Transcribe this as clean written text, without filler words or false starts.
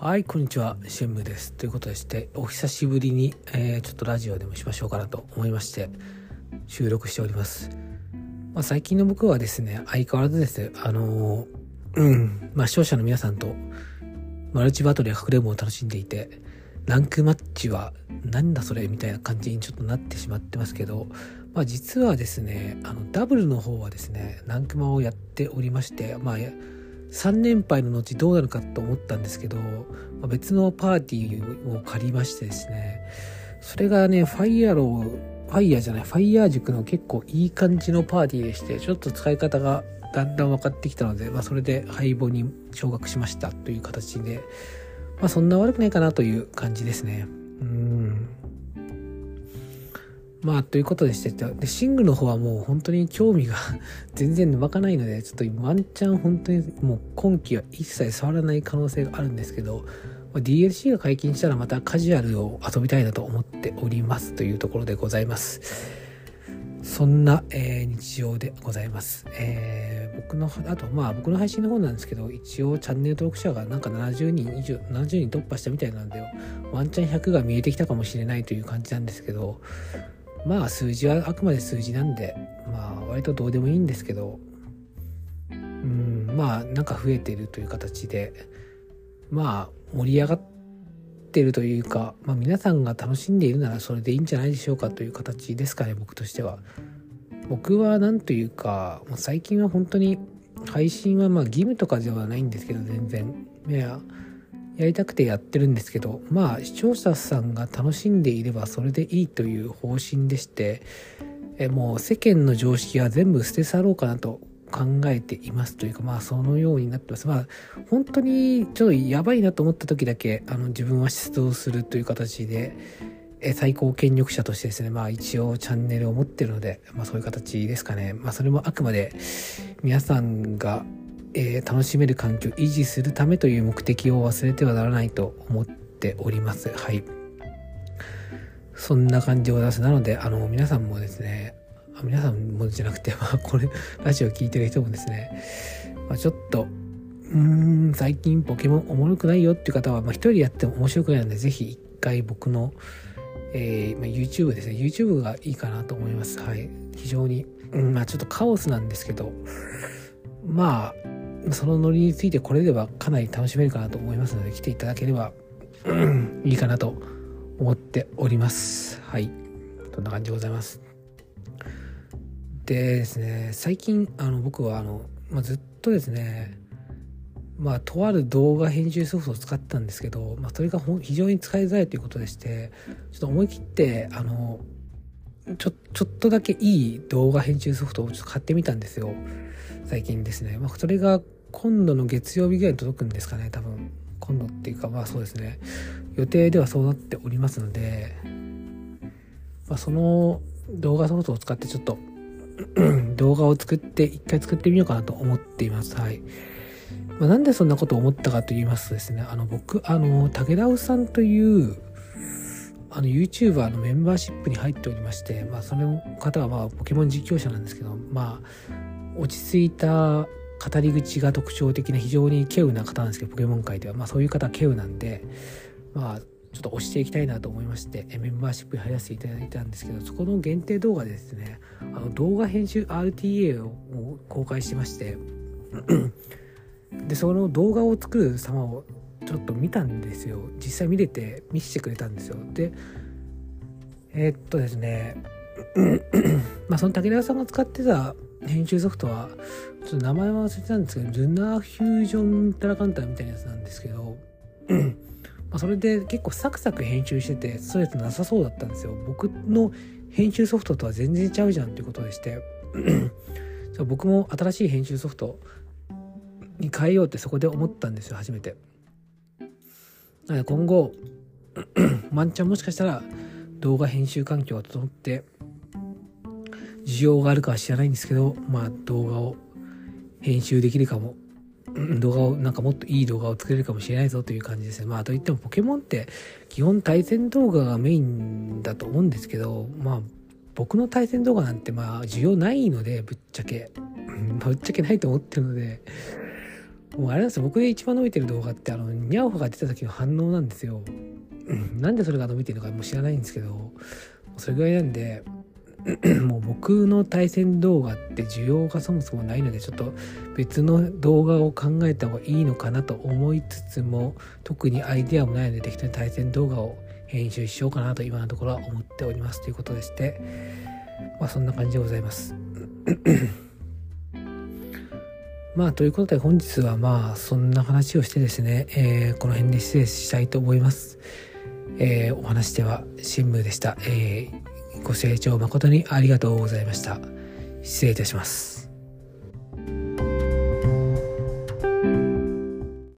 はい、こんにちは、シェンムです。ということでして、お久しぶりに、ちょっとラジオでもしましょうかなと思いまして収録しております。最近の僕はですね、相変わらずですね、視聴者の皆さんとマルチバトルやかくれんぼを楽しんでいて、ランクマッチはなんだそれみたいな感じにちょっとなってしまってますけど、実はですね、ダブルの方はですね、ランクマをやっておりまして、3連敗の後どうなるかと思ったんですけど、別のパーティーを借りましてですね、それがね、ファイヤー塾の結構いい感じのパーティーでして、ちょっと使い方がだんだん分かってきたので、それで廃簿に昇格しましたという形で、そんな悪くないかなという感じですね。ということでして、でシングの方はもう本当に興味が全然湧かないので、ちょっとワンチャン本当にもう今期は一切触らない可能性があるんですけど、DLC が解禁したらまたカジュアルを遊びたいなと思っておりますというところでございます。そんな、日常でございます。僕の配信の方なんですけど、一応チャンネル登録者がなんか70人突破したみたいなんで、ワンチャン100が見えてきたかもしれないという感じなんですけど、数字はあくまで数字なんで、割とどうでもいいんですけど、なんか増えてるという形で、盛り上がってるというか、皆さんが楽しんでいるならそれでいいんじゃないでしょうかという形ですかね、僕としては。僕はなんというか、最近は本当に配信は義務とかではないんですけど、全然やりたくてやってるんですけど、視聴者さんが楽しんでいればそれでいいという方針でして、もう世間の常識は全部捨て去ろうかなと考えていますというか、そのようになってます。本当にちょっとやばいなと思った時だけ自分は出動するという形で、最高権力者としてですね、一応チャンネルを持ってるので、そういう形ですかね。それもあくまで皆さんが、楽しめる環境を維持するためという目的を忘れてはならないと思っております。はい、そんな感じでございます。なので皆さんもじゃなくて、これラジオ聞いてる人もですね、ちょっと最近ポケモンおもろくないよっていう方は、一人やっても面白くないので、ぜひ一回僕の、YouTube ですね、 YouTube がいいかなと思います。はい、非常に、ちょっとカオスなんですけど、そのノリについてこれではかなり楽しめるかなと思いますので、来ていただければいいかなと思っております。はい、そんな感じでございます。でですね、最近僕はずっとですね、とある動画編集ソフトを使ったんですけど、それが非常に使いづらいということでして、ちょっと思い切ってちょっとだけいい動画編集ソフトをちょっと買ってみたんですよ、最近ですね。それが今度の月曜日ぐらいに届くんですかね、多分。今度っていうか、そうですね、予定ではそうなっておりますので、その動画ソフトを使ってちょっと動画を作って一回作ってみようかなと思っています。はい、なんでそんなことを思ったかと言いますとですね、僕武田さんというYouTuber のメンバーシップに入っておりまして、その方はポケモン実況者なんですけど、落ち着いた語り口が特徴的な非常に稀有な方なんですけど、ポケモン界ではそういう方は稀有なんで、ちょっと推していきたいなと思いまして、メンバーシップに入らせていただいたんですけど、そこの限定動画でですね、動画編集 RTA を公開してましてでその動画を作る様をちょっと見たんですよ。実際見れて見せてくれたんですよ。でですねその竹田さんが使ってた編集ソフトはちょっと名前は忘れてたんですけど、ルナーフュージョンタラカンタみたいなやつなんですけどそれで結構サクサク編集しててストレートなさそうだったんですよ。僕の編集ソフトとは全然ちゃうじゃんということでして僕も新しい編集ソフトに変えようってそこで思ったんですよ、初めて。なので今後ワンチャンもしかしたら動画編集環境が整って需要があるかは知らないんですけど、動画を編集できるかも、動画をなんかもっといい動画を作れるかもしれないぞという感じですね。といってもポケモンって基本対戦動画がメインだと思うんですけど、僕の対戦動画なんて需要ないので、ぶっちゃけないと思ってるのでもうあれなんですよ、僕が一番伸びてる動画ってニャオホが出た時の反応なんですよ。なんでそれが伸びてるのかもう知らないんですけど、それぐらいなんでもう僕の対戦動画って需要がそもそもないので、ちょっと別の動画を考えた方がいいのかなと思いつつも、特にアイデアもないので適当に対戦動画を編集しようかなと今のところは思っておりますということでして、そんな感じでございますということで本日はそんな話をしてですね、この辺で失礼したいと思います。お話では新聞でした。ご清聴誠にありがとうございました。失礼いたします。